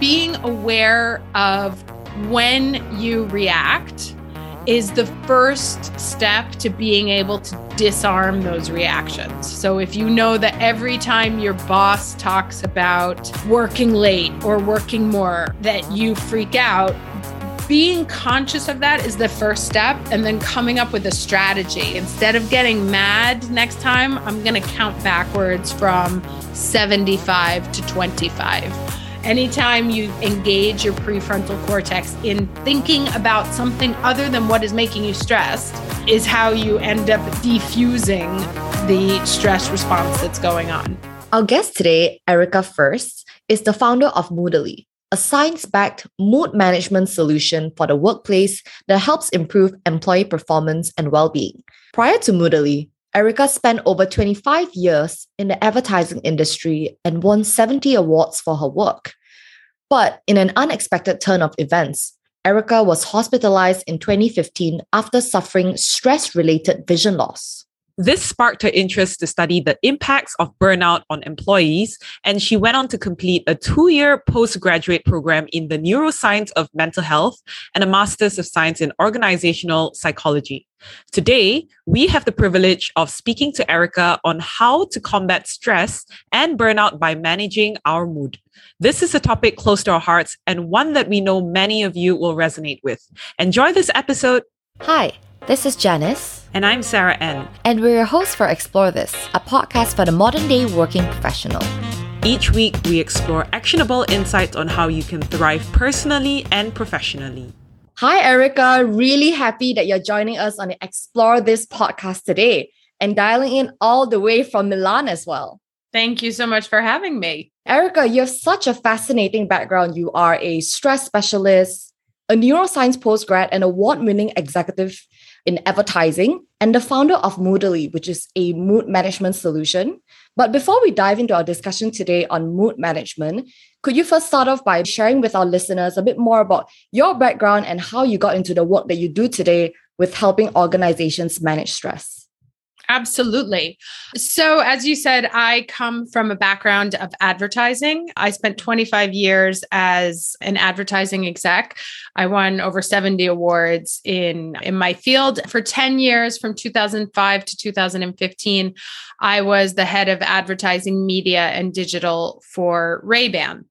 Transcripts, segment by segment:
being aware of when you react is the first step to being able to disarm those reactions. So if you know that every time your boss talks about working late or working more, that you freak out, being conscious of that is the first step, and then coming up with a strategy. Instead of getting mad next time, I'm gonna count backwards from 75 to 25. Anytime you engage your prefrontal cortex in thinking about something other than what is making you stressed is how you end up defusing the stress response that's going on. Our guest today, Erica Furst, is the founder of Moodily, a science-backed mood management solution for the workplace that helps improve employee performance and well-being. Prior to Moodily, Erica spent over 25 years in the advertising industry and won 70 awards for her work. But in an unexpected turn of events, Erica was hospitalized in 2015 after suffering stress-related vision loss. This sparked her interest to study the impacts of burnout on employees, and she went on to complete a 2-year postgraduate program in the neuroscience of mental health and a master's of science in organizational psychology. Today, we have the privilege of speaking to Erica on how to combat stress and burnout by managing our mood. This is a topic close to our hearts and one that we know many of you will resonate with. Enjoy this episode. Hi, this is Janice. And I'm Sarah N. And we're your hosts for Xplore This, a podcast for the modern-day working professional. Each week, we explore actionable insights on how you can thrive personally and professionally. Hi, Erica. Really happy that you're joining us on the Xplore This podcast today and dialing in all the way from Milan as well. Thank you so much for having me. Erica, you have such a fascinating background. You are a stress specialist, a neuroscience postgrad, an award-winning executive in advertising, and the founder of Moodily, which is a mood management solution. But before we dive into our discussion today on mood management, could you first start off by sharing with our listeners a bit more about your background and how you got into the work that you do today with helping organizations manage stress? Absolutely. So as you said, I come from a background of advertising. I spent 25 years as an advertising exec. I won over 70 awards in my field. For 10 years, from 2005 to 2015, I was the head of advertising, media, and digital for Ray-Ban.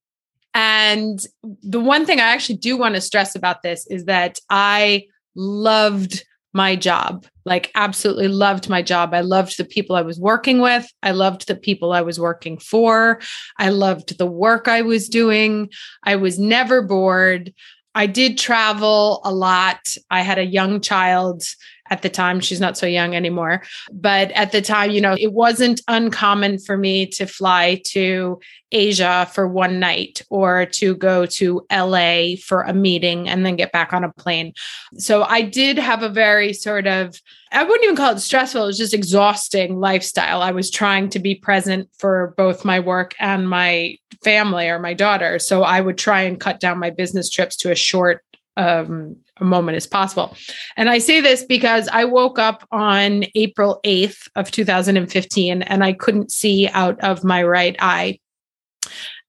And the one thing I actually do want to stress about this is that I loved my job, like absolutely loved my job. I loved the people I was working with. I loved the people I was working for. I loved the work I was doing. I was never bored. I did travel a lot. I had a young child at the time. She's not so young anymore. But at the time, you know, it wasn't uncommon for me to fly to Asia for one night or to go to LA for a meeting and then get back on a plane. So I did have a very sort of, I wouldn't even call it stressful. It was just exhausting lifestyle. I was trying to be present for both my work and my family or my daughter. So I would try and cut down my business trips to a short a moment as possible. And I say this because I woke up on April 8th of 2015 and I couldn't see out of my right eye.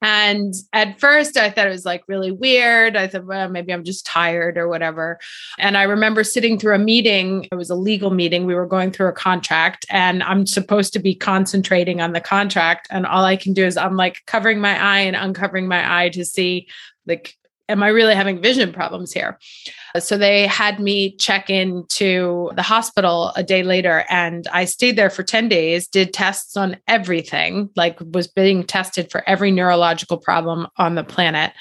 And at first I thought it was like really weird. I thought, well, maybe I'm just tired or whatever. And I remember sitting through a meeting. It was a legal meeting. We were going through a contract and I'm supposed to be concentrating on the contract. And all I can do is I'm like covering my eye and uncovering my eye to see like, am I really having vision problems here? So they had me check into the hospital a day later and I stayed there for 10 days, did tests on everything, like was being tested for every neurological problem on the planet.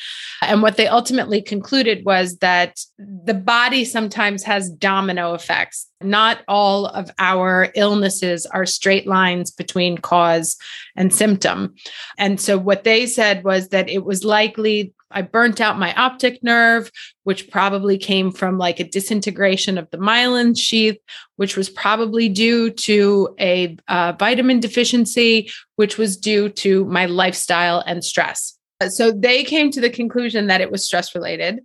And what they ultimately concluded was that the body sometimes has domino effects. Not all of our illnesses are straight lines between cause and symptom. And so what they said was that it was likely I burnt out my optic nerve, which probably came from like a disintegration of the myelin sheath, which was probably due to a vitamin deficiency, which was due to my lifestyle and stress. So they came to the conclusion that it was stress related.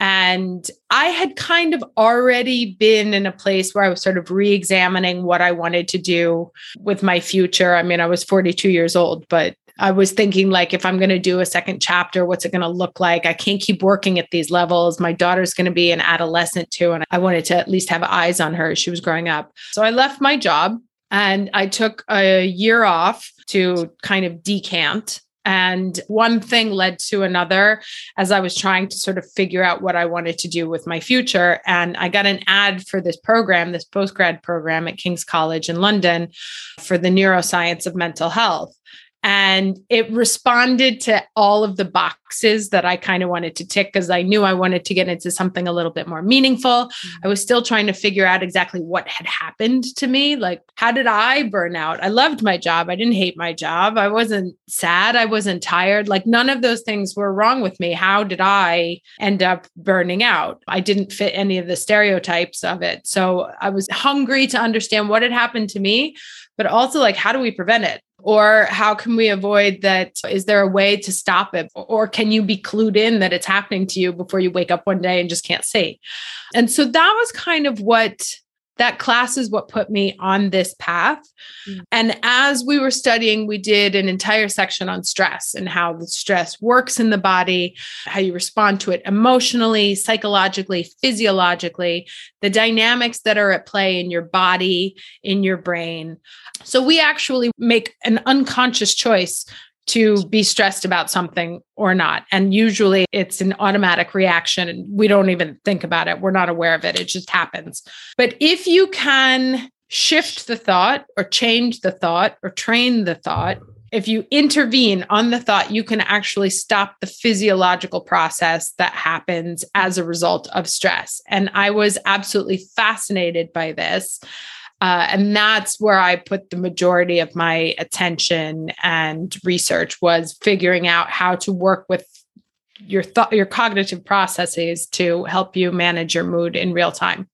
And I had kind of already been in a place where I was sort of re-examining what I wanted to do with my future. I mean, I was 42 years old, but I was thinking, like, if I'm going to do a second chapter, what's it going to look like? I can't keep working at these levels. My daughter's going to be an adolescent too. And I wanted to at least have eyes on her as she was growing up. So I left my job and I took a year off to kind of decant. And one thing led to another as I was trying to sort of figure out what I wanted to do with my future. And I got an ad for this program, this postgrad program at King's College in London for the neuroscience of mental health. And it responded to all of the boxes that I kind of wanted to tick because I knew I wanted to get into something a little bit more meaningful. I was still trying to figure out exactly what had happened to me. Like, how did I burn out? I loved my job. I didn't hate my job. I wasn't sad. I wasn't tired. Like, none of those things were wrong with me. How did I end up burning out? I didn't fit any of the stereotypes of it. So I was hungry to understand what had happened to me, but also, like, how do we prevent it? Or how can we avoid that? Is there a way to stop it? Or can you be clued in that it's happening to you before you wake up one day and just can't see? And so that was kind of what that class is what put me on this path. Mm-hmm. And as we were studying, we did an entire section on stress and how the stress works in the body, how you respond to it emotionally, psychologically, physiologically, the dynamics that are at play in your body, in your brain. So we actually make an unconscious choice to be stressed about something or not. And usually it's an automatic reaction and we don't even think about it. We're not aware of it. It just happens. But if you can shift the thought or change the thought or train the thought, if you intervene on the thought, you can actually stop the physiological process that happens as a result of stress. And I was absolutely fascinated by this. And that's where I put the majority of my attention and research, was figuring out how to work with your cognitive processes to help you manage your mood in real time.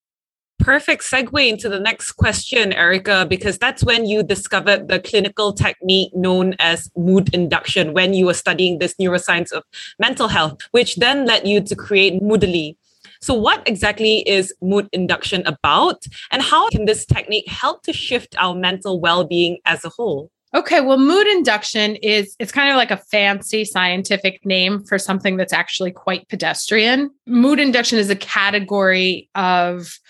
Perfect segue into the next question, Erica, because that's when you discovered the clinical technique known as mood induction, when you were studying this neuroscience of mental health, which then led you to create Moodily. So what exactly is mood induction about, and how can this technique help to shift our mental well-being as a whole? Okay, well, mood induction it's kind of like a fancy scientific name for something that's actually quite pedestrian. Mood induction is a category of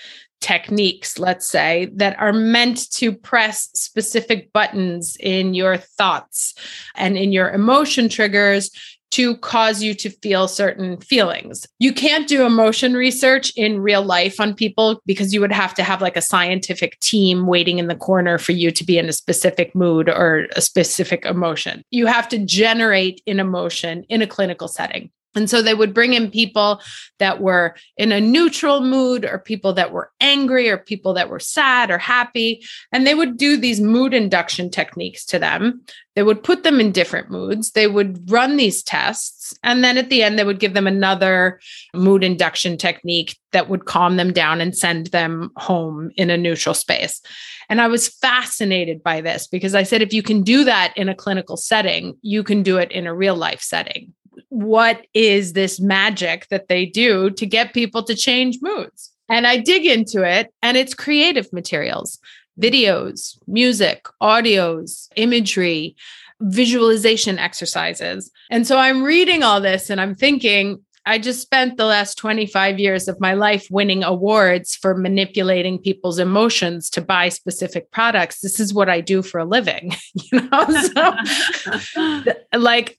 techniques, let's say, that are meant to press specific buttons in your thoughts and in your emotion triggers to cause you to feel certain feelings. You can't do emotion research in real life on people because you would have to have like a scientific team waiting in the corner for you to be in a specific mood or a specific emotion. You have to generate an emotion in a clinical setting. And so they would bring in people that were in a neutral mood or people that were angry or people that were sad or happy, and they would do these mood induction techniques to them. They would put them in different moods. They would run these tests. And then at the end, they would give them another mood induction technique that would calm them down and send them home in a neutral space. And I was fascinated by this because I said, if you can do that in a clinical setting, you can do it in a real life setting. What is this magic that they do to get people to change moods? And I dig into it, and it's creative materials, videos, music, audios, imagery, visualization exercises. And so I'm reading all this and I'm thinking, I just spent the last 25 years of my life winning awards for manipulating people's emotions to buy specific products. This is what I do for a living, you know? So, like,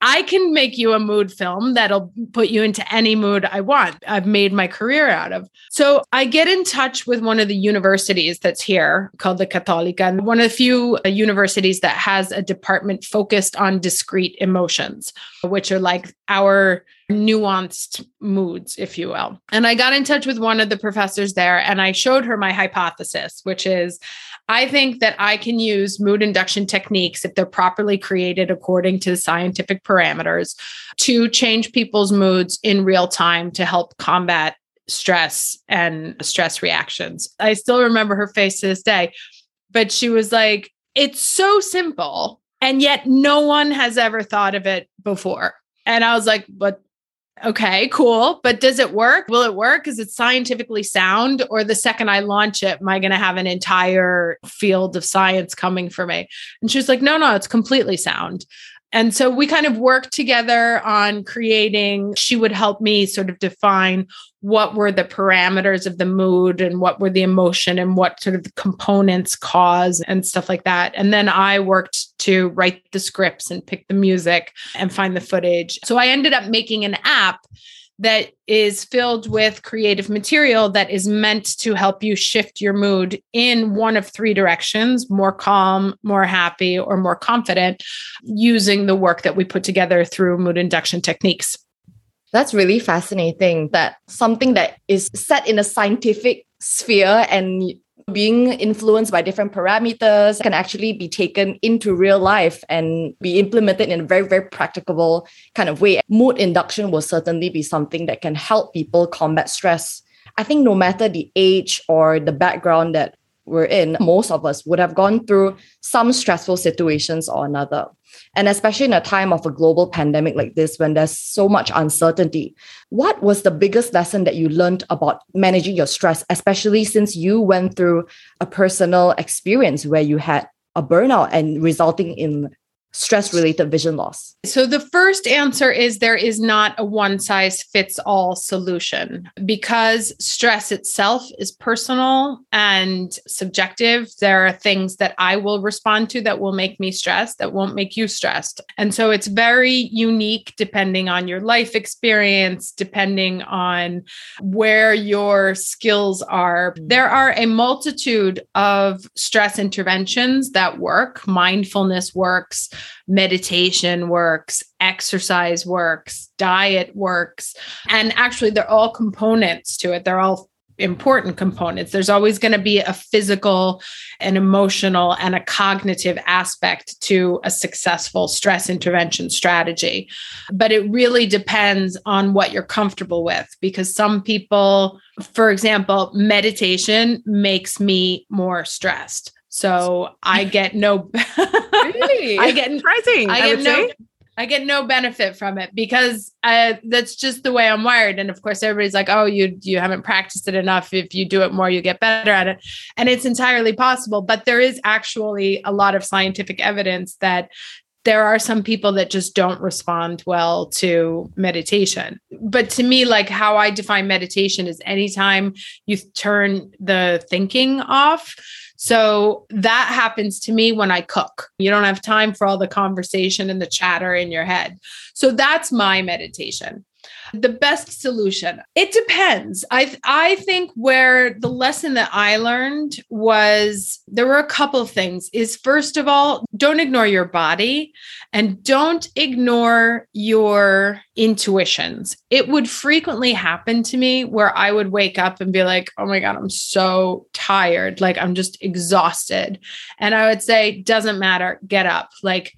I can make you a mood film that'll put you into any mood I want. I've made my career out of. So I get in touch with one of the universities that's here called the Cattolica, and one of the few universities that has a department focused on discrete emotions, which are like our nuanced moods, if you will. And I got in touch with one of the professors there and I showed her my hypothesis, which is, I think that I can use mood induction techniques, if they're properly created according to the scientific parameters, to change people's moods in real time to help combat stress and stress reactions. I still remember her face to this day, but she was like, it's so simple, and yet no one has ever thought of it before. And I was like, but Okay, cool. But does it work? Will it work? Is it scientifically sound? Or the second I launch it, am I going to have an entire field of science coming for me? And she was like, no, it's completely sound. And so we kind of worked together on creating, she would help me sort of define what were the parameters of the mood and what were the emotion and what sort of the components cause and stuff like that. And then I worked to write the scripts and pick the music and find the footage. So I ended up making an app that is filled with creative material that is meant to help you shift your mood in one of three directions, more calm, more happy, or more confident, using the work that we put together through mood induction techniques. That's really fascinating, that something that is set in a scientific sphere and being influenced by different parameters can actually be taken into real life and be implemented in a very, very practicable kind of way. Mood induction will certainly be something that can help people combat stress. I think no matter the age or the background that we're in, most of us would have gone through some stressful situations or another. And especially in a time of a global pandemic like this, when there's so much uncertainty, what was the biggest lesson that you learned about managing your stress, especially since you went through a personal experience where you had a burnout and resulting in stress-related vision loss? So the first answer is there is not a one-size-fits-all solution, because stress itself is personal and subjective. There are things that I will respond to that will make me stressed, that won't make you stressed. And so it's very unique depending on your life experience, depending on where your skills are. There are a multitude of stress interventions that work. Mindfulness works. Meditation works, exercise works, diet works. And actually, they're all components to it. They're all important components. There's always going to be a physical, an emotional, and a cognitive aspect to a successful stress intervention strategy. But it really depends on what you're comfortable with, because some people, for example, meditation makes me more stressed. So I get no, really? I get no benefit from it, because that's just the way I'm wired. And of course, everybody's like, oh, you haven't practiced it enough. If you do it more, you get better at it. And it's entirely possible. But there is actually a lot of scientific evidence that there are some people that just don't respond well to meditation. But to me, like, how I define meditation is anytime you turn the thinking off. So that happens to me when I cook. You don't have time for all the conversation and the chatter in your head. So that's my meditation. The best solution. It depends. I think where the lesson that I learned was, there were a couple of things. Is, first of all, don't ignore your body and don't ignore your intuitions. It would frequently happen to me where I would wake up and be like, oh my God, I'm so tired. Like, I'm just exhausted. And I would say, doesn't matter, get up. Like,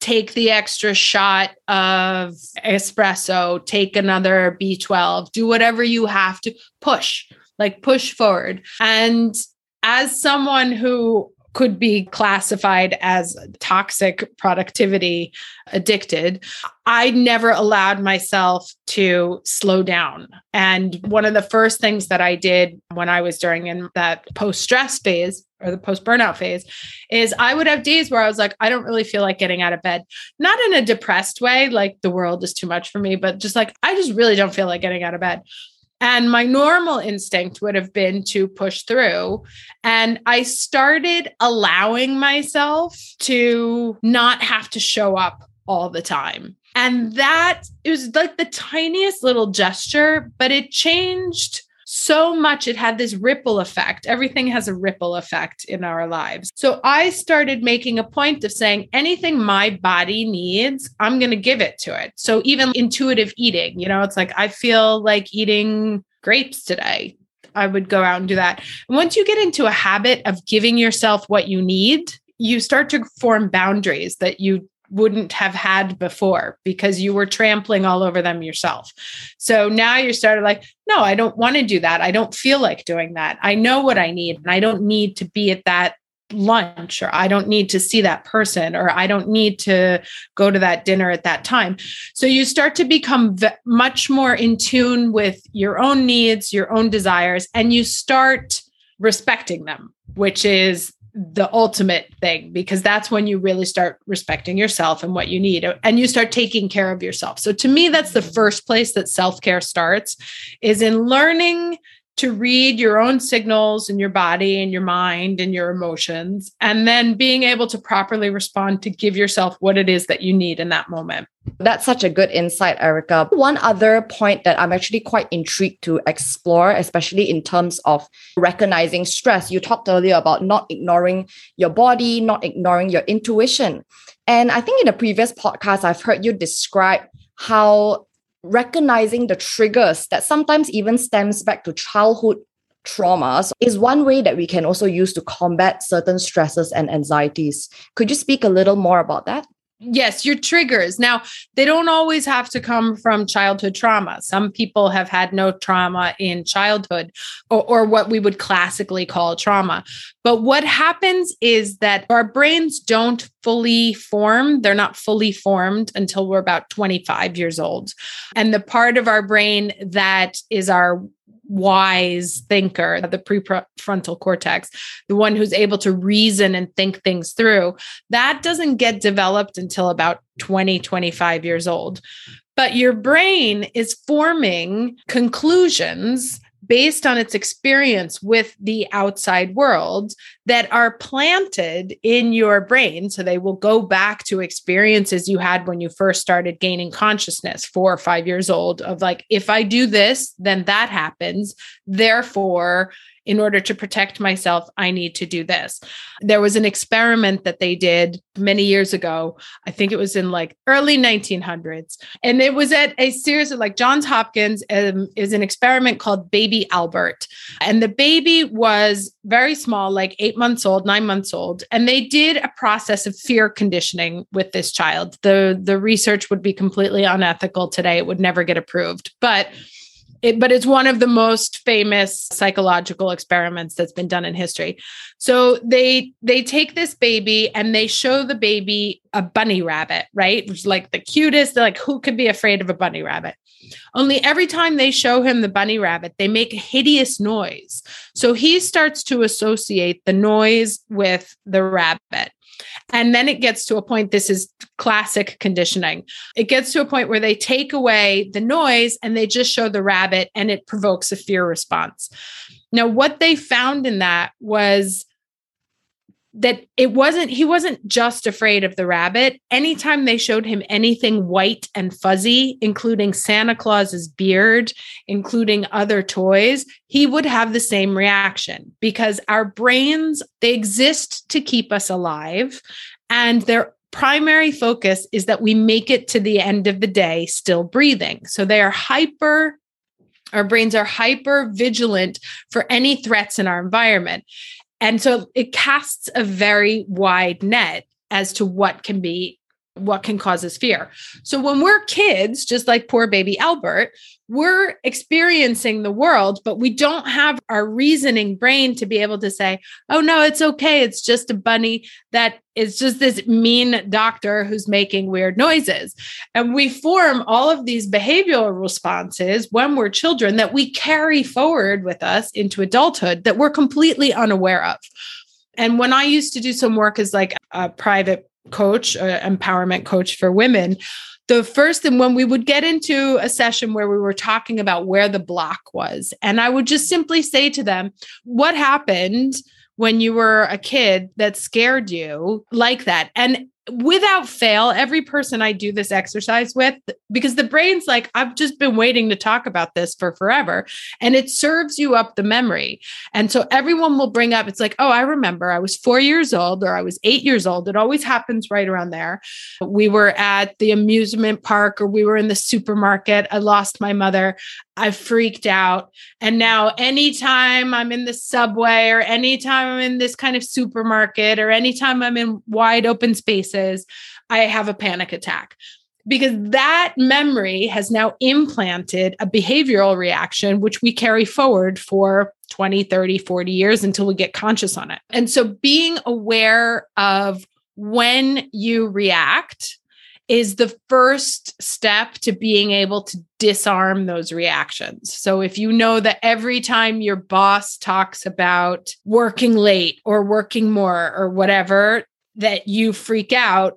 take the extra shot of espresso, take another B12, do whatever you have to push forward. And as someone who could be classified as toxic productivity addicted, I never allowed myself to slow down. And one of the first things that I did when I was in that post-stress phase or the post-burnout phase is I would have days where I was like, I don't really feel like getting out of bed, not in a depressed way, like the world is too much for me, but just like, I just really don't feel like getting out of bed. And my normal instinct would have been to push through. And I started allowing myself to not have to show up all the time. And that, it was like the tiniest little gesture, but it changed so much. It had this ripple effect. Everything has a ripple effect in our lives. So I started making a point of saying, anything my body needs, I'm going to give it to it. So even intuitive eating, it's like, I feel like eating grapes today. I would go out and do that. And once you get into a habit of giving yourself what you need, you start to form boundaries that you wouldn't have had before, because you were trampling all over them yourself. So now you're started like, no, I don't want to do that. I don't feel like doing that. I know what I need, and I don't need to be at that lunch, or I don't need to see that person, or I don't need to go to that dinner at that time. So you start to become much more in tune with your own needs, your own desires, and you start respecting them, which is the ultimate thing, because that's when you really start respecting yourself and what you need, and you start taking care of yourself. So to me, that's the first place that self-care starts, is in learning to read your own signals in your body and your mind and your emotions, and then being able to properly respond to give yourself what it is that you need in that moment. That's such a good insight, Erica. One other point that I'm actually quite intrigued to explore, especially in terms of recognizing stress. You talked earlier about not ignoring your body, not ignoring your intuition. And I think in a previous podcast, I've heard you describe how recognizing the triggers that sometimes even stems back to childhood traumas is one way that we can also use to combat certain stresses and anxieties. Could you speak a little more about that? Yes, your triggers. Now, they don't always have to come from childhood trauma. Some people have had no trauma in childhood, or what we would classically call trauma. But what happens is that our brains don't fully form. They're not fully formed until we're about 25 years old. And the part of our brain that is our wise thinker, the prefrontal cortex, the one who's able to reason and think things through, that doesn't get developed until about 20, 25 years old. But your brain is forming conclusions based on its experience with the outside world that are planted in your brain. So they will go back to experiences you had when you first started gaining consciousness, 4 or 5 years old, of like, if I do this, then that happens. Therefore, in order to protect myself, I need to do this. There was an experiment that they did many years ago. I think it was in like early 1900s. And it was at a series of like Johns Hopkins is an experiment called Baby Albert. And the baby was very small, like 8 months old, 9 months old. And they did a process of fear conditioning with this child. The research would be completely unethical today. It would never get approved. But it's one of the most famous psychological experiments that's been done in history. So they take this baby and they show the baby a bunny rabbit, right? Which is like the cutest, like who could be afraid of a bunny rabbit? Only every time they show him the bunny rabbit, they make a hideous noise. So he starts to associate the noise with the rabbit. And then it gets to a point, this is classic conditioning. It gets to a point where they take away the noise and they just show the rabbit, and it provokes a fear response. Now, what they found in that was that he wasn't just afraid of the rabbit. Anytime they showed him anything white and fuzzy, including Santa Claus's beard, including other toys, he would have the same reaction, because our brains, they exist to keep us alive. And their primary focus is that we make it to the end of the day still breathing. So they are our brains are hyper vigilant for any threats in our environment. And so it casts a very wide net as to what can cause us fear. So when we're kids, just like poor baby Albert, we're experiencing the world, but we don't have our reasoning brain to be able to say, oh no, it's okay. It's just a bunny that is just this mean doctor who's making weird noises. And we form all of these behavioral responses when we're children that we carry forward with us into adulthood that we're completely unaware of. And when I used to do some work as like a private coach, empowerment coach for women, the first thing when we would get into a session where we were talking about where the block was, and I would just simply say to them, what happened when you were a kid that scared you like that? And without fail, every person I do this exercise with, because the brain's like, I've just been waiting to talk about this for forever. And it serves you up the memory. And so everyone will bring up, it's like, oh, I remember I was 4 years old, or I was 8 years old. It always happens right around there. We were at the amusement park, or we were in the supermarket. I lost my mother. I freaked out. And now anytime I'm in the subway, or anytime I'm in this kind of supermarket, or anytime I'm in wide open spaces, I have a panic attack. because that memory has now implanted a behavioral reaction, which we carry forward for 20, 30, 40 years until we get conscious on it. And so being aware of when you react is the first step to being able to disarm those reactions. So if you know that every time your boss talks about working late or working more or whatever, that you freak out,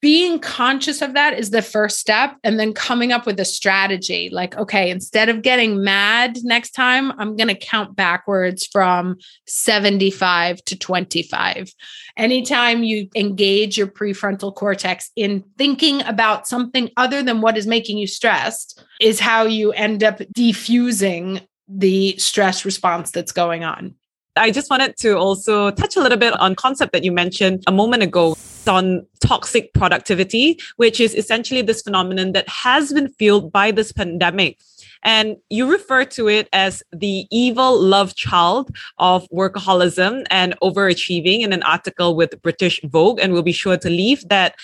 being conscious of that is the first step. And then coming up with a strategy like, okay, instead of getting mad next time, I'm going to count backwards from 75 to 25. Anytime you engage your prefrontal cortex in thinking about something other than what is making you stressed is how you end up defusing the stress response that's going on. I just wanted to also touch a little bit on a concept that you mentioned a moment ago on toxic productivity, which is essentially this phenomenon that has been fueled by this pandemic. And you refer to it as the evil love child of workaholism and overachieving in an article with British Vogue. And we'll be sure to leave that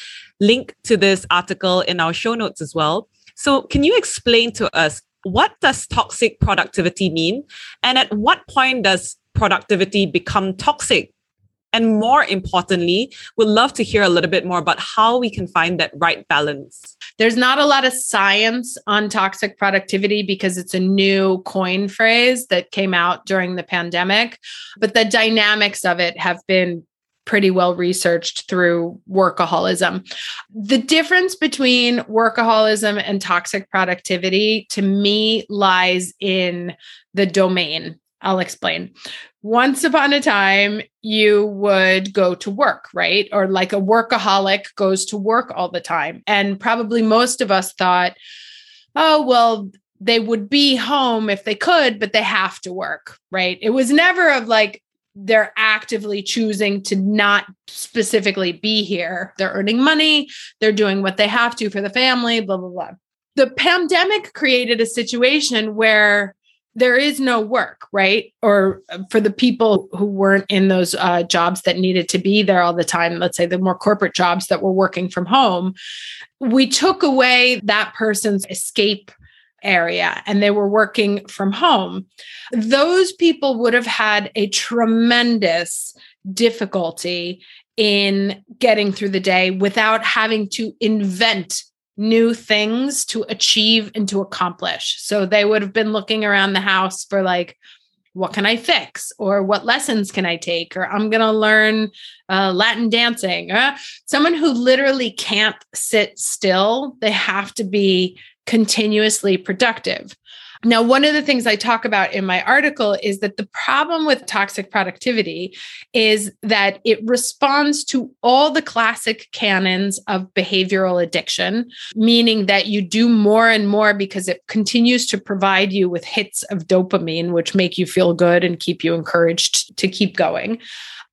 link to this article in our show notes as well. So can you explain to us, what does toxic productivity mean? And at what point does productivity become toxic? And more importantly, we'd love to hear a little bit more about how we can find that right balance. There's not a lot of science on toxic productivity because it's a new coin phrase that came out during the pandemic, but the dynamics of it have been pretty well researched through workaholism. The difference between workaholism and toxic productivity to me lies in the domain. I'll explain. Once upon a time, you would go to work, right? Or like a workaholic goes to work all the time. And probably most of us thought, oh, well, they would be home if they could, but they have to work, right? It was never of like, they're actively choosing to not specifically be here. They're earning money. They're doing what they have to for the family, blah, blah, blah. The pandemic created a situation where there is no work, right? Or for the people who weren't in those jobs that needed to be there all the time, let's say the more corporate jobs that were working from home, we took away that person's escape area and they were working from home. Those people would have had a tremendous difficulty in getting through the day without having to invent new things to achieve and to accomplish. So they would have been looking around the house for like, what can I fix? Or what lessons can I take? Or I'm going to learn Latin dancing. Someone who literally can't sit still, they have to be continuously productive. Now, one of the things I talk about in my article is that the problem with toxic productivity is that it responds to all the classic canons of behavioral addiction, meaning that you do more and more because it continues to provide you with hits of dopamine, which make you feel good and keep you encouraged to keep going.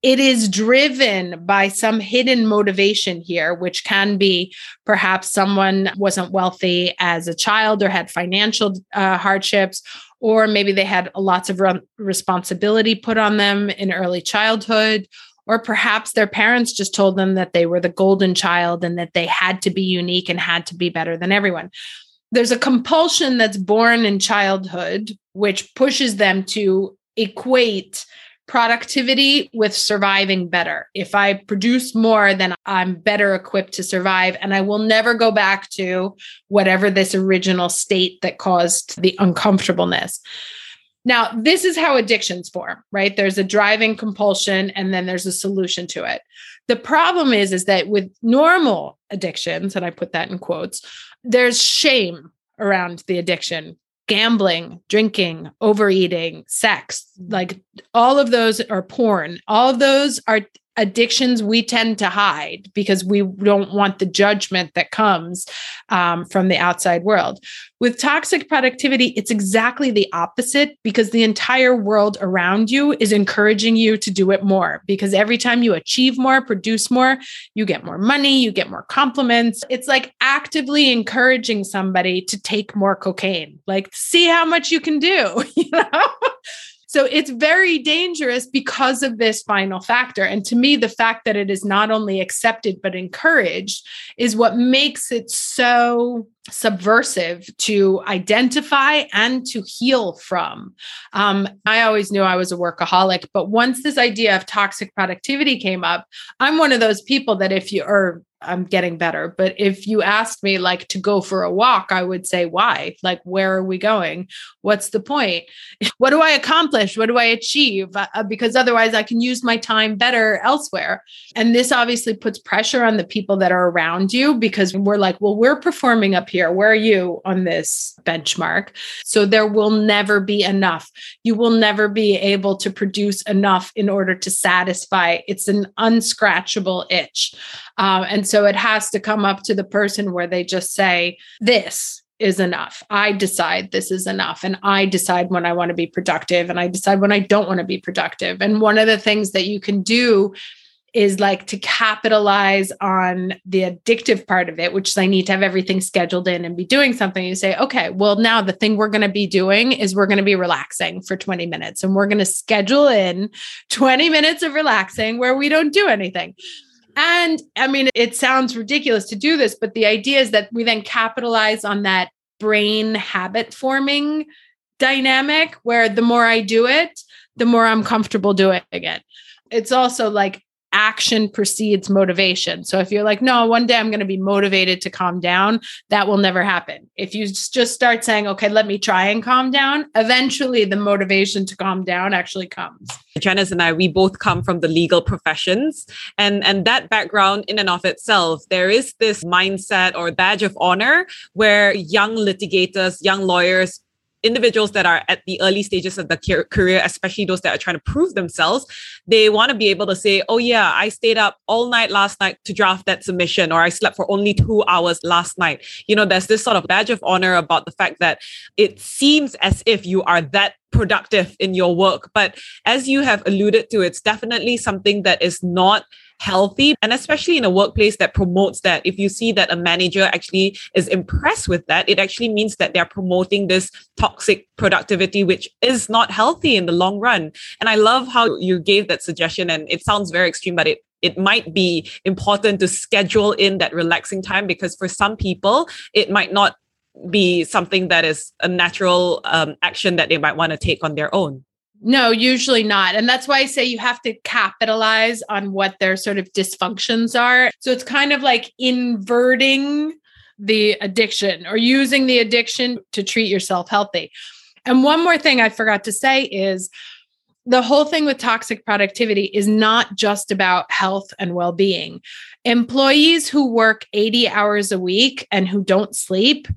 It is driven by some hidden motivation here, which can be perhaps someone wasn't wealthy as a child or had financial hardships, or maybe they had lots of responsibility put on them in early childhood, or perhaps their parents just told them that they were the golden child and that they had to be unique and had to be better than everyone. There's a compulsion that's born in childhood, which pushes them to equate productivity with surviving better. If I produce more, then I'm better equipped to survive, and I will never go back to whatever this original state that caused the uncomfortableness. Now, this is how addictions form, right? There's a driving compulsion, and then there's a solution to it. The problem is that with normal addictions, and I put that in quotes, there's shame around the addiction. Gambling, drinking, overeating, sex, like all of those are porn. All of those are addictions we tend to hide because we don't want the judgment that comes from the outside world. With toxic productivity, it's exactly the opposite because the entire world around you is encouraging you to do it more because every time you achieve more, produce more, you get more money, you get more compliments. It's like actively encouraging somebody to take more cocaine, like see how much you can do, you know? So it's very dangerous because of this final factor. And to me, the fact that it is not only accepted, but encouraged is what makes it so subversive to identify and to heal from. I always knew I was a workaholic, but once this idea of toxic productivity came up, I'm one of those people that I'm getting better, but if you asked me like to go for a walk, I would say, why? Like, where are we going? What's the point? What do I accomplish? What do I achieve? Because otherwise I can use my time better elsewhere. And this obviously puts pressure on the people that are around you because we're like, well, we're performing up here. Where are you on this benchmark? So there will never be enough. You will never be able to produce enough in order to satisfy. It's an unscratchable itch. And so it has to come up to the person where they just say, this is enough. I decide this is enough. And I decide when I want to be productive. And I decide when I don't want to be productive. And one of the things that you can do is like to capitalize on the addictive part of it, which is I need to have everything scheduled in and be doing something. You say, okay, well, now the thing we're going to be doing is we're going to be relaxing for 20 minutes and we're going to schedule in 20 minutes of relaxing where we don't do anything. And I mean, it sounds ridiculous to do this, but the idea is that we then capitalize on that brain habit forming dynamic where the more I do it, the more I'm comfortable doing it. It's also like action precedes motivation. So if you're like, no, one day I'm going to be motivated to calm down, that will never happen. If you just start saying, okay, let me try and calm down, eventually the motivation to calm down actually comes. Janice and I, we both come from the legal professions. And that background in and of itself, there is this mindset or badge of honor where young litigators, young lawyers, individuals that are at the early stages of the career, especially those that are trying to prove themselves, they want to be able to say, oh yeah, I stayed up all night last night to draft that submission, or I slept for only 2 hours last night. You know, there's this sort of badge of honor about the fact that it seems as if you are that productive in your work. But as you have alluded to, it's definitely something that is not healthy. And especially in a workplace that promotes that, if you see that a manager actually is impressed with that, it actually means that they're promoting this toxic productivity, which is not healthy in the long run. And I love how you gave that suggestion. And it sounds very extreme, but it might be important to schedule in that relaxing time, because for some people, it might not be something that is a natural action that they might want to take on their own. No, usually not. And that's why I say you have to capitalize on what their sort of dysfunctions are. So it's kind of like inverting the addiction or using the addiction to treat yourself healthy. And one more thing I forgot to say is the whole thing with toxic productivity is not just about health and well-being. Employees who work 80 hours a week and who don't sleep,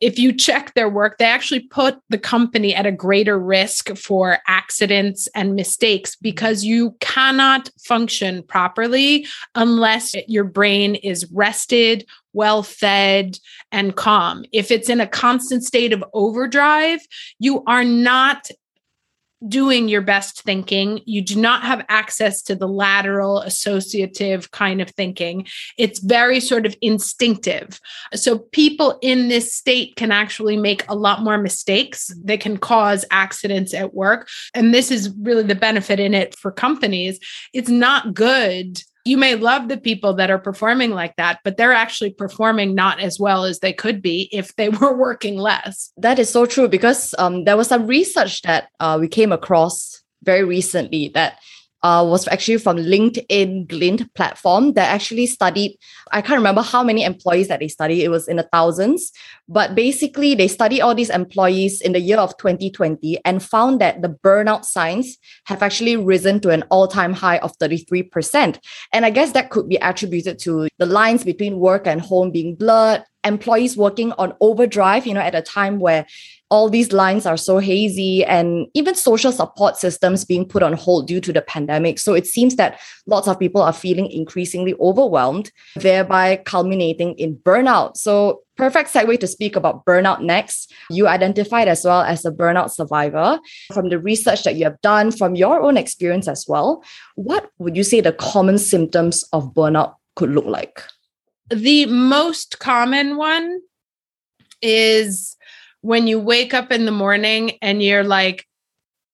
if you check their work, they actually put the company at a greater risk for accidents and mistakes because you cannot function properly unless your brain is rested, well-fed, and calm. If it's in a constant state of overdrive, you are not doing your best thinking. You do not have access to the lateral associative kind of thinking. It's very sort of instinctive. So people in this state can actually make a lot more mistakes. They can cause accidents at work. And this is really the benefit in it for companies. It's not good. You may love the people that are performing like that, but they're actually performing not as well as they could be if they were working less. That is so true, because there was some research that we came across very recently that was actually from LinkedIn Glint platform that actually studied, I can't remember how many employees that they studied. It was in the thousands, but basically they studied all these employees in the year of 2020 and found that the burnout signs have actually risen to an all-time high of 33%. And I guess that could be attributed to the lines between work and home being blurred, employees working on overdrive, you know, at a time where all these lines are so hazy, and even social support systems being put on hold due to the pandemic. So it seems that lots of people are feeling increasingly overwhelmed, thereby culminating in burnout. So perfect segue to speak about burnout next. You identified as well as a burnout survivor. From the research that you have done, from your own experience as well, what would you say the common symptoms of burnout could look like? The most common one is when you wake up in the morning and you're like,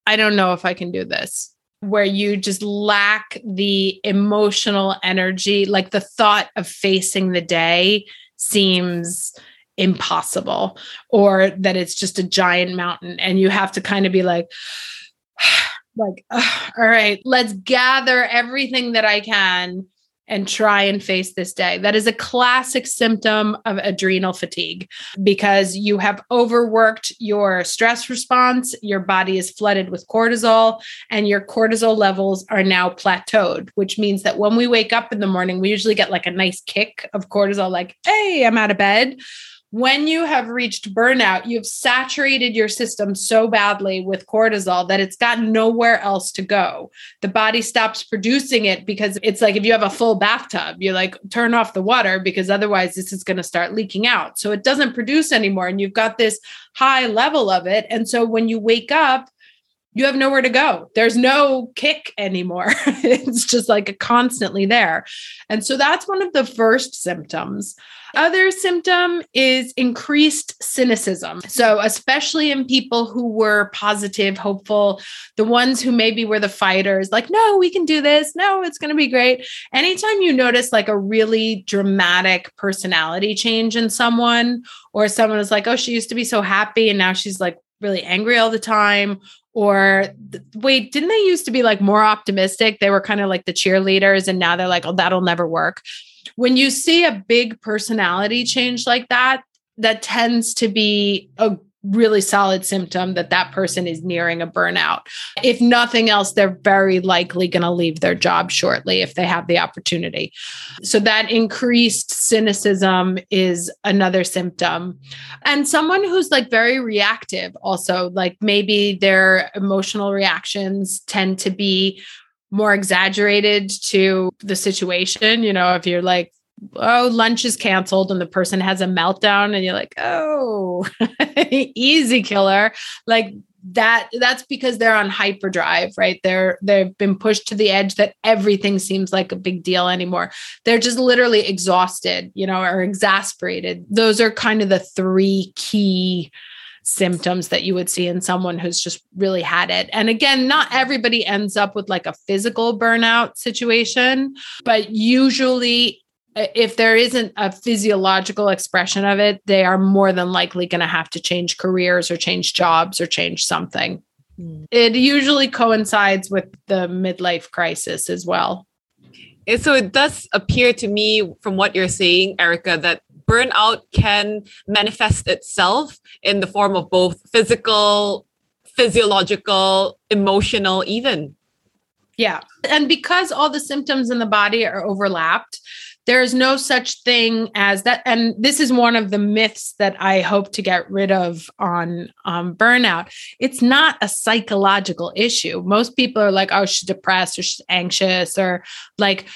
I don't know if I can do this, where you just lack the emotional energy, like the thought of facing the day seems impossible, or that it's just a giant mountain and you have to kind of be like, all right, let's gather everything that I can and try and face this day. That is a classic symptom of adrenal fatigue, because you have overworked your stress response, your body is flooded with cortisol, and your cortisol levels are now plateaued, which means that when we wake up in the morning, we usually get like a nice kick of cortisol, like, hey, I'm out of bed. When you have reached burnout, you've saturated your system so badly with cortisol that it's got nowhere else to go. The body stops producing it, because it's like if you have a full bathtub, you're like, turn off the water because otherwise this is going to start leaking out. So it doesn't produce anymore. And you've got this high level of it. And so when you wake up, you have nowhere to go. There's no kick anymore. It's just like constantly there. And so that's one of the first symptoms. Other symptom is increased cynicism. So especially in people who were positive, hopeful, the ones who maybe were the fighters, like, no, we can do this. No, it's going to be great. Anytime you notice like a really dramatic personality change in someone, or someone is like, oh, she used to be so happy and now she's like really angry all the time. Or wait, didn't they used to be like more optimistic? They were kind of like the cheerleaders, and now they're like, oh, that'll never work. When you see a big personality change like that, that tends to be a really solid symptom that that person is nearing a burnout. If nothing else, they're very likely going to leave their job shortly if they have the opportunity. So that increased cynicism is another symptom. And someone who's like very reactive also, like maybe their emotional reactions tend to be more exaggerated to the situation. You know, if you're like, oh, lunch is canceled and the person has a meltdown and you're like, oh, easy killer. Like that's because they're on hyperdrive, right? They've been pushed to the edge that everything seems like a big deal anymore. They're just literally exhausted, you know, or exasperated. Those are kind of the three key symptoms that you would see in someone who's just really had it. And again, not everybody ends up with like a physical burnout situation, but usually if there isn't a physiological expression of it, they are more than likely going to have to change careers or change jobs or change something. It usually coincides with the midlife crisis as well. And so it does appear to me from what you're saying, Erica, that burnout can manifest itself in the form of both physical, physiological, emotional, even. Yeah. And because all the symptoms in the body are overlapped, there is no such thing as that. And this is one of the myths that I hope to get rid of on burnout. It's not a psychological issue. Most people are like, oh, she's depressed or she's anxious or like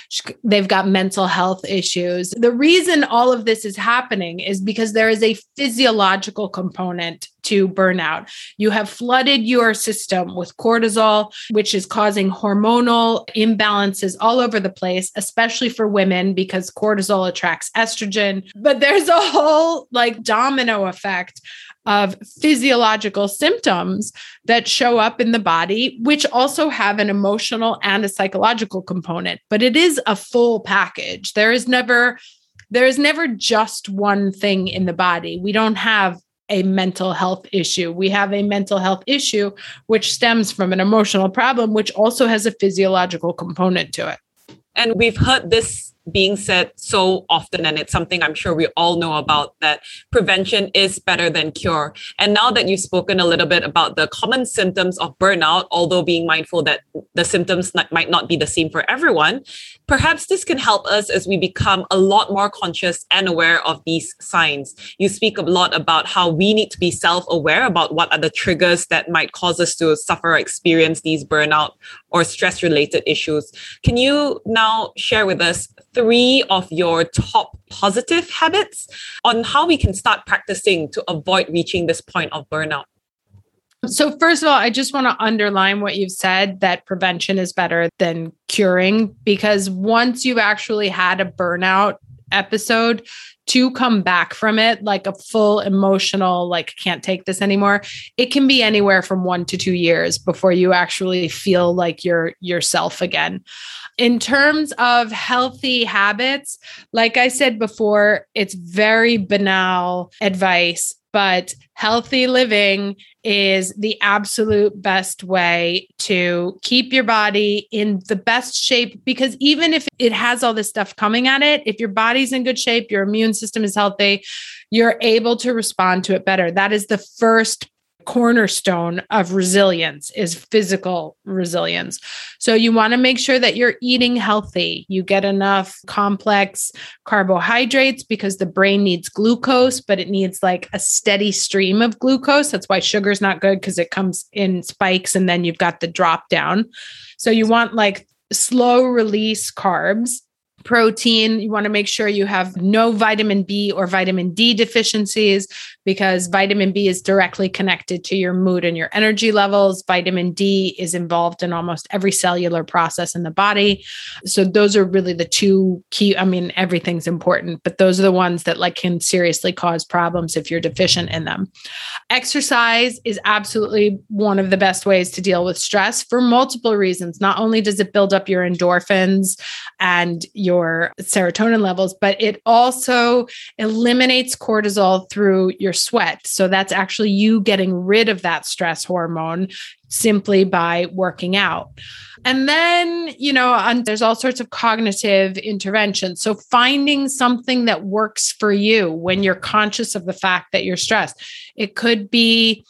they've got mental health issues. The reason all of this is happening is because there is a physiological component to burnout. You have flooded your system with cortisol, which is causing hormonal imbalances all over the place, especially for women, because cortisol attracts estrogen. But there's a whole like domino effect of physiological symptoms that show up in the body, which also have an emotional and a psychological component. But it is a full package. There is never just one thing in the body. We don't have a mental health issue. We have a mental health issue, which stems from an emotional problem, which also has a physiological component to it. And we've heard this being said so often, and it's something I'm sure we all know about, that prevention is better than cure. And now that you've spoken a little bit about the common symptoms of burnout, although being mindful that the symptoms might not be the same for everyone, perhaps this can help us as we become a lot more conscious and aware of these signs. You speak a lot about how we need to be self-aware about what are the triggers that might cause us to suffer or experience these burnout or stress-related issues. Can you now share with us three of your top positive habits on how we can start practicing to avoid reaching this point of burnout? So first of all, I just want to underline what you've said, that prevention is better than curing, because once you've actually had a burnout episode to come back from it, like a full emotional, like, can't take this anymore. It can be anywhere from 1 to 2 years before you actually feel like you're yourself again. In terms of healthy habits, like I said before, it's very banal advice, but healthy living is the absolute best way to keep your body in the best shape, because even if it has all this stuff coming at it, if your body's in good shape, your immune system is healthy, you're able to respond to it better. That is the first cornerstone of resilience, is physical resilience. So you want to make sure that you're eating healthy. You get enough complex carbohydrates because the brain needs glucose, but it needs like a steady stream of glucose. That's why sugar's not good, because it comes in spikes and then you've got the drop down. So you want like slow release carbs. Protein, you want to make sure you have no vitamin B or vitamin D deficiencies, because vitamin B is directly connected to your mood and your energy levels. Vitamin D is involved in almost every cellular process in the body. So those are really the two key, I mean, everything's important, but those are the ones that like can seriously cause problems if you're deficient in them. Exercise is absolutely one of the best ways to deal with stress for multiple reasons. Not only does it build up your endorphins and your serotonin levels, but it also eliminates cortisol through your sweat. So that's actually you getting rid of that stress hormone simply by working out. And then, you know, there's all sorts of cognitive interventions. So finding something that works for you when you're conscious of the fact that you're stressed. It could be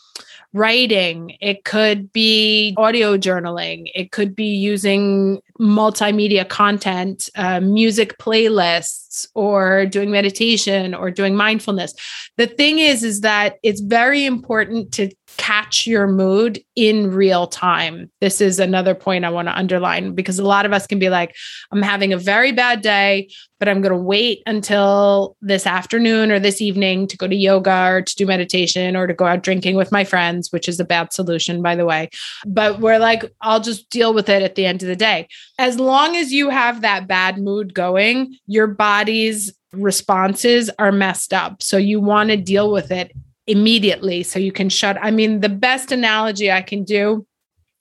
writing, it could be audio journaling, it could be using multimedia content, music playlists, or doing meditation or doing mindfulness. The thing is that it's very important to catch your mood in real time. This is another point I want to underline, because a lot of us can be like, I'm having a very bad day, but I'm going to wait until this afternoon or this evening to go to yoga or to do meditation or to go out drinking with my friends, which is a bad solution, by the way. But we're like, I'll just deal with it at the end of the day. As long as you have that bad mood going, your body's responses are messed up. So you want to deal with it immediately so you can shut. I mean, the best analogy I can do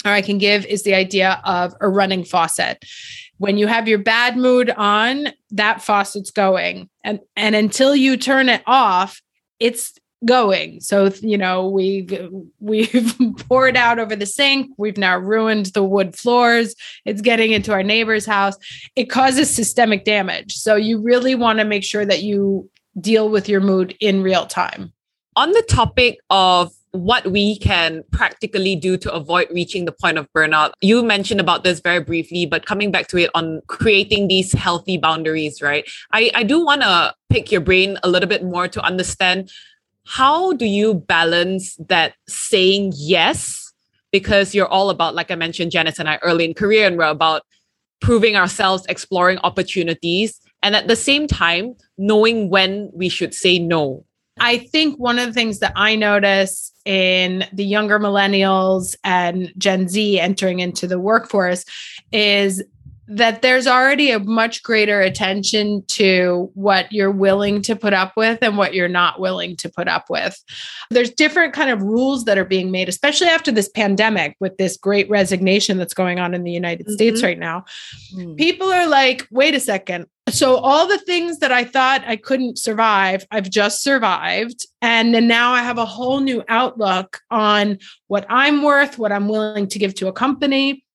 or I can give is the idea of a running faucet. When you have your bad mood on, that faucet's going. And until you turn it off, it's going. So, you know, we've poured out over the sink. We've now ruined the wood floors. It's getting into our neighbor's house. It causes systemic damage. So you really want to make sure that you deal with your mood in real time. On the topic of what we can practically do to avoid reaching the point of burnout, you mentioned about this very briefly, but coming back to it on creating these healthy boundaries, right? I do want to pick your brain a little bit more to understand, how do you balance that saying yes? Because you're all about, like I mentioned, Janice and I early in career, and we're about proving ourselves, exploring opportunities, and at the same time, knowing when we should say no. I think one of the things that I notice in the younger millennials and Gen Z entering into the workforce is that there's already a much greater attention to what you're willing to put up with and what you're not willing to put up with. There's different kind of rules that are being made, especially after this pandemic with this great resignation that's going on in the United States right now. People are like, wait a second. So all the things that I thought I couldn't survive, I've just survived. And then now I have a whole new outlook on what I'm worth, what I'm willing to give to a company.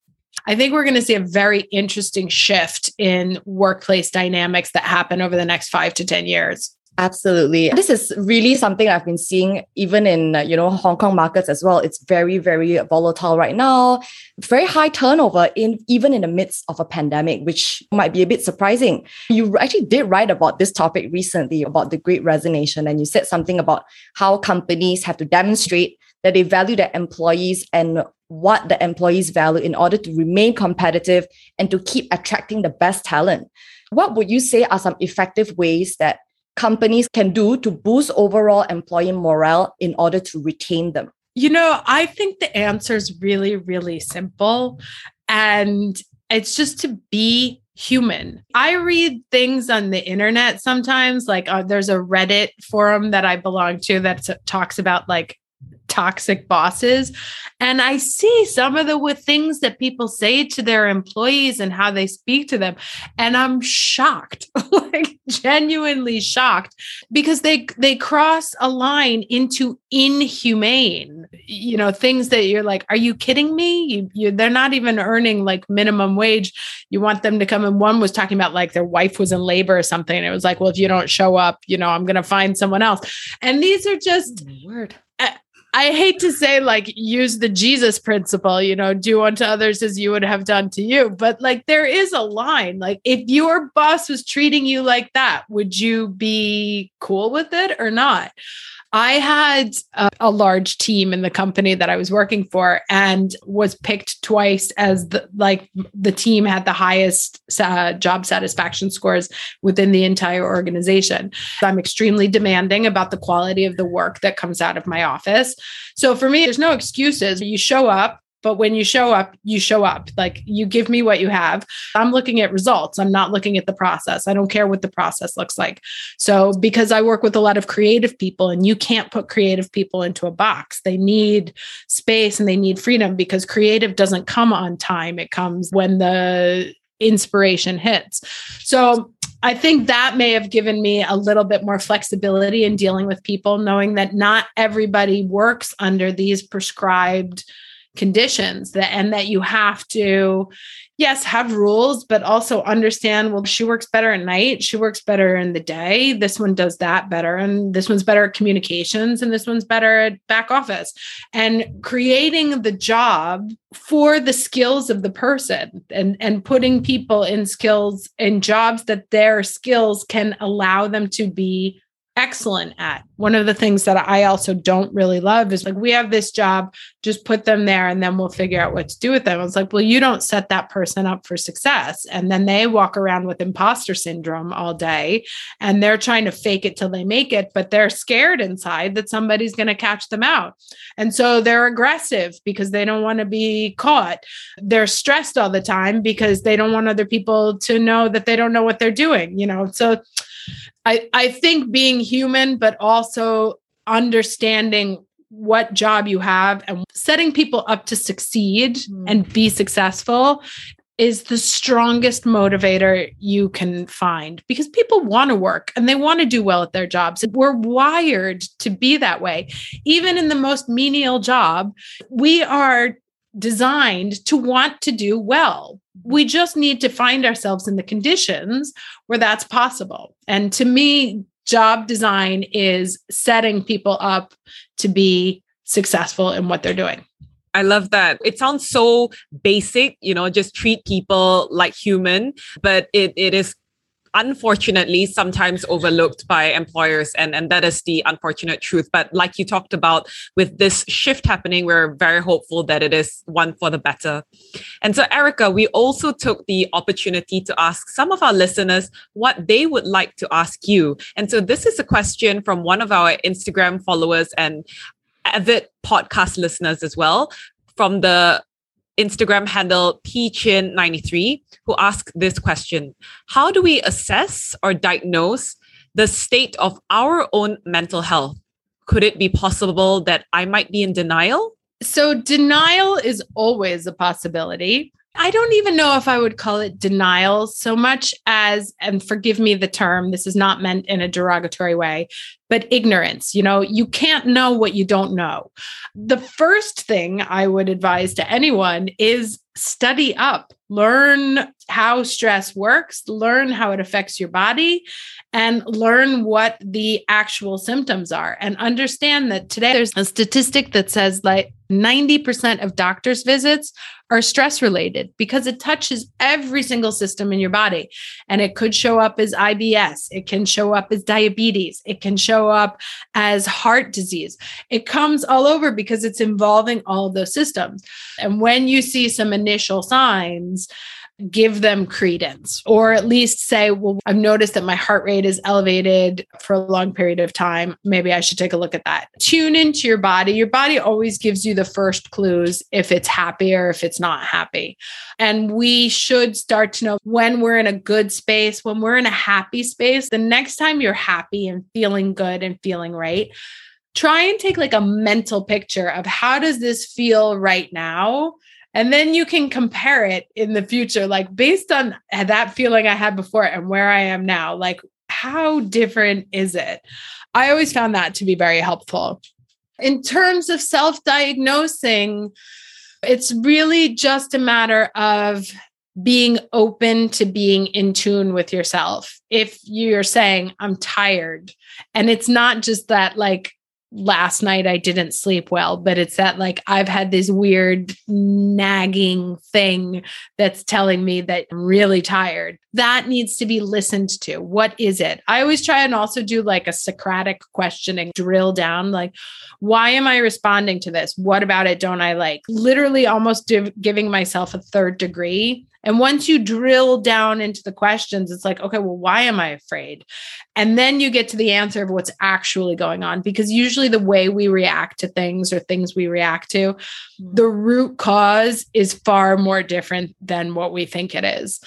I think we're going to see a very interesting shift in workplace dynamics that happen over the next 5 to 10 years. Absolutely. This is really something I've been seeing even in, Hong Kong markets as well. It's very, very volatile right now. Very high turnover even in the midst of a pandemic, which might be a bit surprising. You actually did write about this topic recently about the Great Resignation, and you said something about how companies have to demonstrate that they value their employees and what the employees value in order to remain competitive and to keep attracting the best talent. What would you say are some effective ways that companies can do to boost overall employee morale in order to retain them? I think the answer is really, really simple. And it's just to be human. I read things on the internet sometimes, like there's a Reddit forum that I belong to that talks about like toxic bosses. And I see some of the things that people say to their employees and how they speak to them. And I'm shocked, like genuinely shocked, because they cross a line into inhumane, you know, things that you're like, are you kidding me? They're not even earning like minimum wage. You want them to come. And one was talking about like their wife was in labor or something. And it was like, well, if you don't show up, you know, I'm going to find someone else. And these are just I hate to say, like, use the Jesus principle, you know, do unto others as you would have done to you. But like, there is a line, like if your boss was treating you like that, would you be cool with it or not? I had a large team in the company that I was working for and was picked twice as the team had the highest job satisfaction scores within the entire organization. So I'm extremely demanding about the quality of the work that comes out of my office. So for me, there's no excuses. You show up. But when you show up, you show up. Like, you give me what you have. I'm looking at results. I'm not looking at the process. I don't care what the process looks like. So because I work with a lot of creative people, and you can't put creative people into a box. They need space and they need freedom, because creative doesn't come on time. It comes when the inspiration hits. So I think that may have given me a little bit more flexibility in dealing with people, knowing that not everybody works under these prescribed conditions, that you have to, yes, have rules, but also understand, well, she works better at night. She works better in the day. This one does that better. And this one's better at communications. And this one's better at back office, and creating the job for the skills of the person, and putting people in skills and jobs that their skills can allow them to be excellent at. One of the things that I also don't really love is like, we have this job, just put them there and then we'll figure out what to do with them. I was like, well, you don't set that person up for success. And then they walk around with imposter syndrome all day and they're trying to fake it till they make it, but they're scared inside that somebody's going to catch them out. And so they're aggressive because they don't want to be caught. They're stressed all the time because they don't want other people to know that they don't know what they're doing, you know? So I think being human, but also understanding what job you have and setting people up to succeed and be successful is the strongest motivator you can find, because people want to work and they want to do well at their jobs. We're wired to be that way. Even in the most menial job, we are designed to want to do well. We just need to find ourselves in the conditions where that's possible. And to me, job design is setting people up to be successful in what they're doing. I love that. It sounds so basic, you know, just treat people like human, but it is unfortunately sometimes overlooked by employers. And that is the unfortunate truth. But like you talked about, with this shift happening, we're very hopeful that it is one for the better. And so, Erica, we also took the opportunity to ask some of our listeners what they would like to ask you. And so this is a question from one of our Instagram followers and avid podcast listeners as well, from the Instagram handle pchin93, who asked this question: how do we assess or diagnose the state of our own mental health? Could it be possible that I might be in denial? So denial is always a possibility. I don't even know if I would call it denial so much as, and forgive me the term, this is not meant in a derogatory way, but ignorance. You know, you can't know what you don't know. The first thing I would advise to anyone is study up, learn how stress works, learn how it affects your body, and learn what the actual symptoms are. And understand that today there's a statistic that says like 90% of doctors' visits are stress related, because it touches every single system in your body. And it could show up as IBS. It can show up as diabetes. It can show up as heart disease. It comes all over because it's involving all of those systems. And when you see some initial signs, give them credence, or at least say, well, I've noticed that my heart rate is elevated for a long period of time. Maybe I should take a look at that. Tune into your body. Your body always gives you the first clues if it's happy or if it's not happy. And we should start to know when we're in a good space, when we're in a happy space. The next time you're happy and feeling good and feeling right, try and take like a mental picture of how does this feel right now? And then you can compare it in the future, like based on that feeling I had before and where I am now, like how different is it? I always found that to be very helpful. In terms of self-diagnosing, it's really just a matter of being open to being in tune with yourself. If you're saying, I'm tired, and it's not just that like, last night I didn't sleep well, but it's that like I've had this weird nagging thing that's telling me that I'm really tired. That needs to be listened to. What is it? I always try and also do like a Socratic questioning, drill down, like, why am I responding to this? What about it don't I like? Literally almost giving myself a third degree. And once you drill down into the questions, it's like, okay, well, why am I afraid? And then you get to the answer of what's actually going on, because usually the way we react to things or things we react to, the root cause is far more different than what we think it is.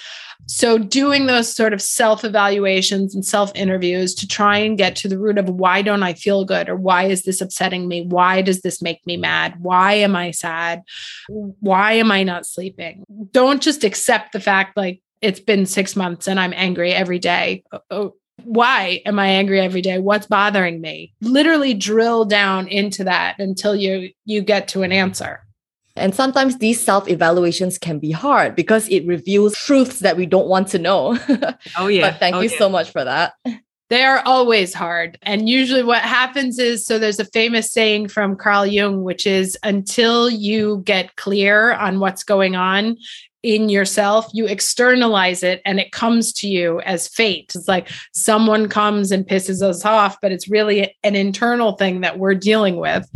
So doing those sort of self-evaluations and self-interviews to try and get to the root of why don't I feel good, or why is this upsetting me? Why does this make me mad? Why am I sad? Why am I not sleeping? Don't just accept the fact like it's been 6 months and I'm angry every day. Why am I angry every day? What's bothering me? Literally drill down into that until you get to an answer. And sometimes these self-evaluations can be hard because it reveals truths that we don't want to know. Oh, yeah. But thank you so much for that. They are always hard. And usually what happens is, so there's a famous saying from Carl Jung, which is until you get clear on what's going on in yourself, you externalize it and it comes to you as fate. It's like someone comes and pisses us off, but it's really an internal thing that we're dealing with.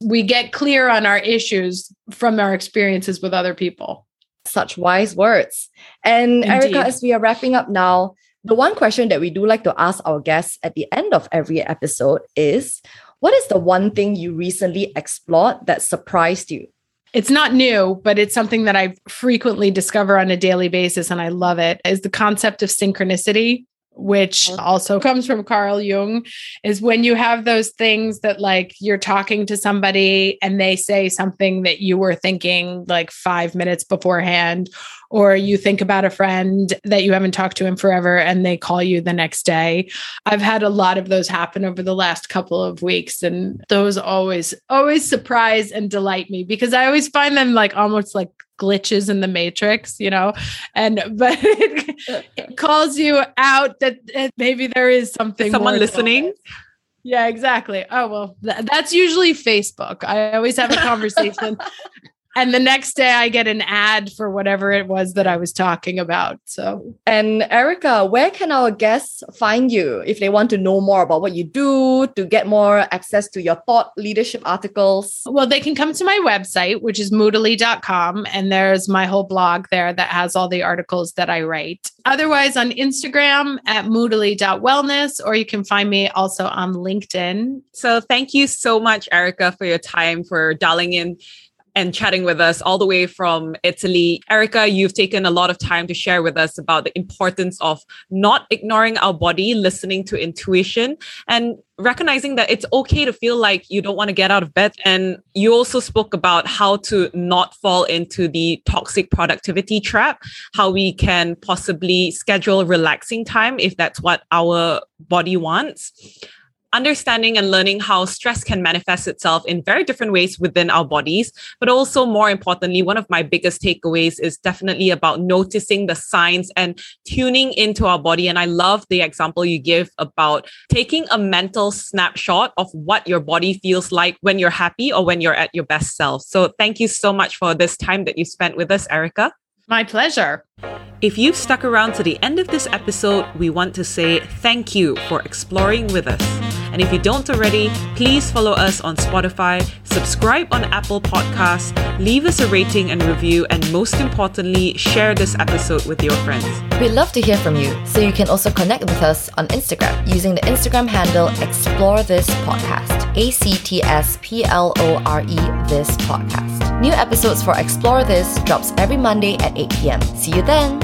We get clear on our issues from our experiences with other people. Such wise words. And indeed. Erica, as we are wrapping up now, the one question that we do like to ask our guests at the end of every episode is, what is the one thing you recently explored that surprised you? It's not new, but it's something that I frequently discover on a daily basis, and I love it, is the concept of synchronicity, which also comes from Carl Jung, is when you have those things that like you're talking to somebody and they say something that you were thinking like 5 minutes beforehand, or you think about a friend that you haven't talked to in forever and they call you the next day. I've had a lot of those happen over the last couple of weeks, and those always surprise and delight me, because I always find them like almost like glitches in the matrix, you know, but it calls you out that maybe there is something. Someone listening. Yeah, exactly. Oh, well, that's usually Facebook. I always have a conversation. And the next day I get an ad for whatever it was that I was talking about. So, and Erica, where can our guests find you if they want to know more about what you do, to get more access to your thought leadership articles? Well, they can come to my website, which is moodily.com. And there's my whole blog there that has all the articles that I write. Otherwise on Instagram at moodily.wellness, or you can find me also on LinkedIn. So thank you so much, Erica, for your time, for dialing in and chatting with us all the way from Italy. Erica, you've taken a lot of time to share with us about the importance of not ignoring our body, listening to intuition, and recognizing that it's okay to feel like you don't want to get out of bed. And you also spoke about how to not fall into the toxic productivity trap, how we can possibly schedule relaxing time if that's what our body wants. Understanding and learning how stress can manifest itself in very different ways within our bodies. But also more importantly, one of my biggest takeaways is definitely about noticing the signs and tuning into our body. And I love the example you give about taking a mental snapshot of what your body feels like when you're happy or when you're at your best self. So thank you so much for this time that you spent with us, Erica. My pleasure. If you've stuck around to the end of this episode, we want to say thank you for exploring with us. And if you don't already, please follow us on Spotify, subscribe on Apple Podcasts, leave us a rating and review, and most importantly, share this episode with your friends. We'd love to hear from you, so you can also connect with us on Instagram using the Instagram handle Xplore This Podcast, ACTSPLORE This Podcast. New episodes for Xplore This drops every Monday at 8 p.m. See you then!